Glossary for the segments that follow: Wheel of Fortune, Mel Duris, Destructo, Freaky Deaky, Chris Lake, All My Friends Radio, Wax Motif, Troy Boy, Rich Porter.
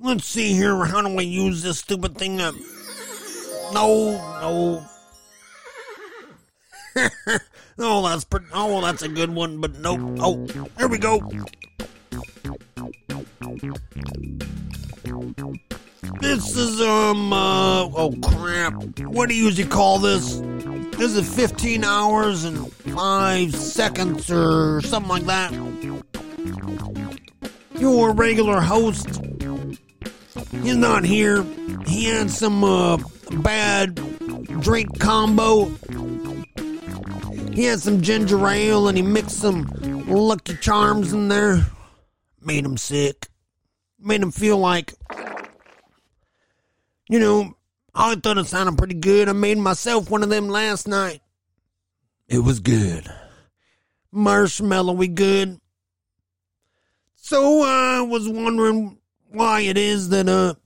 Let's see here. How do I use this stupid thing up? No. That's a good one, but nope. Oh, here we go. This is, oh crap. What do you usually call this? This is 15 hours and 5 seconds or something like that. Your regular host, he's not here. He had some, bad drink combo. He had some ginger ale and he mixed some Lucky Charms in there. Made him sick. Made him feel like, you know, I thought it sounded pretty good. I made myself one of them last night. It was good. Marshmallowy good. So I was wondering why it is that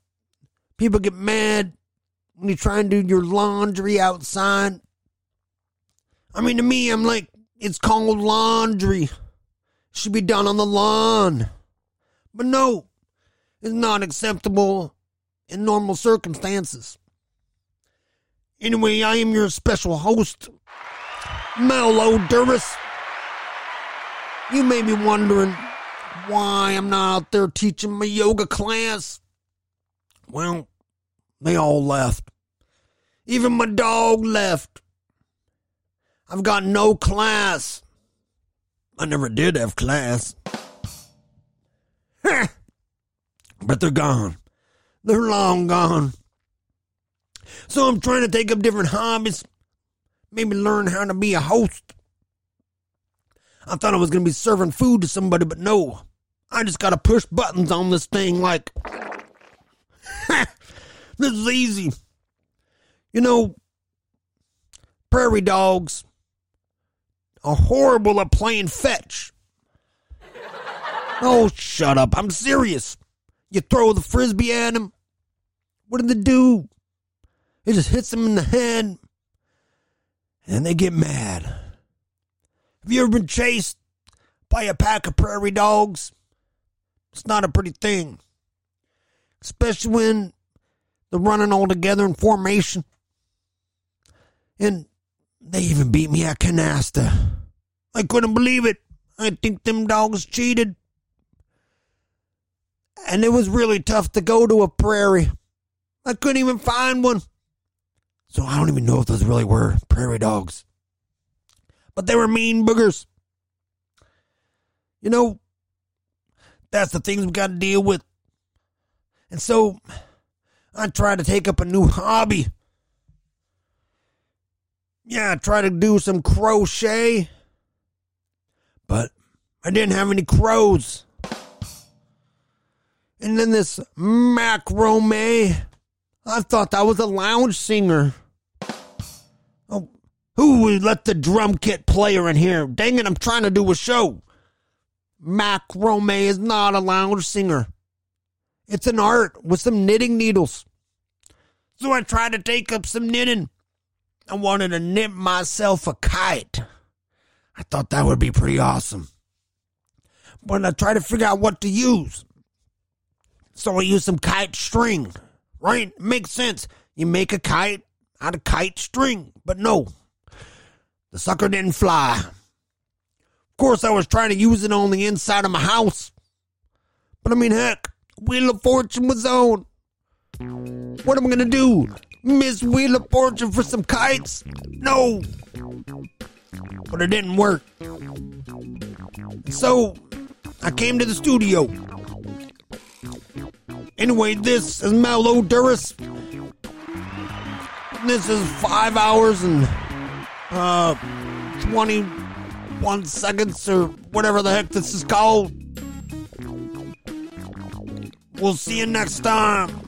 people get mad when you try and do your laundry outside. I mean, to me, I'm like, it's called laundry. It should be done on the lawn. But no, it's not acceptable in normal circumstances. Anyway, I am your special host, Mel Duris. You may be wondering why I'm not out there teaching my yoga class. Well, they all left. Even my dog left. I've got no class. I never did have class. But they're gone. They're long gone. So I'm trying to take up different hobbies. Maybe learn how to be a host. I thought I was going to be serving food to somebody, but no. I just got to push buttons on this thing like... This is easy. You know, prairie dogs are horrible at playing fetch. Oh, shut up. I'm serious. You throw the frisbee at him. What did they do? It just hits him in the head. And they get mad. Have you ever been chased by a pack of prairie dogs? It's not a pretty thing. Especially when they're running all together in formation. And they even beat me at canasta. I couldn't believe it. I think them dogs cheated. And it was really tough to go to a prairie. I couldn't even find one. So I don't even know if those really were prairie dogs. But they were mean boogers. You know, that's the things we got to deal with. And so I try to take up a new hobby. Yeah, I tried to do some crochet. But I didn't have any crows. And then this macrame, I thought that was a lounge singer. Oh, who would let the drum kit player in here? Dang it, I'm trying to do a show. Macrame is not a lounge singer. It's an art with some knitting needles. So I tried to take up some knitting. I wanted to knit myself a kite. I thought that would be pretty awesome. But I tried to figure out what to use. So I use some kite string, right? Makes sense. You make a kite out of kite string. But no, the sucker didn't fly. Of course, I was trying to use it on the inside of my house. But I mean, heck, Wheel of Fortune was on. What am I going to do? Miss Wheel of Fortune for some kites? No. But it didn't work. So I came to the studio. Anyway, this is Mel Duris. This is 5 hours and 21 seconds or whatever the heck this is called. We'll see you next time.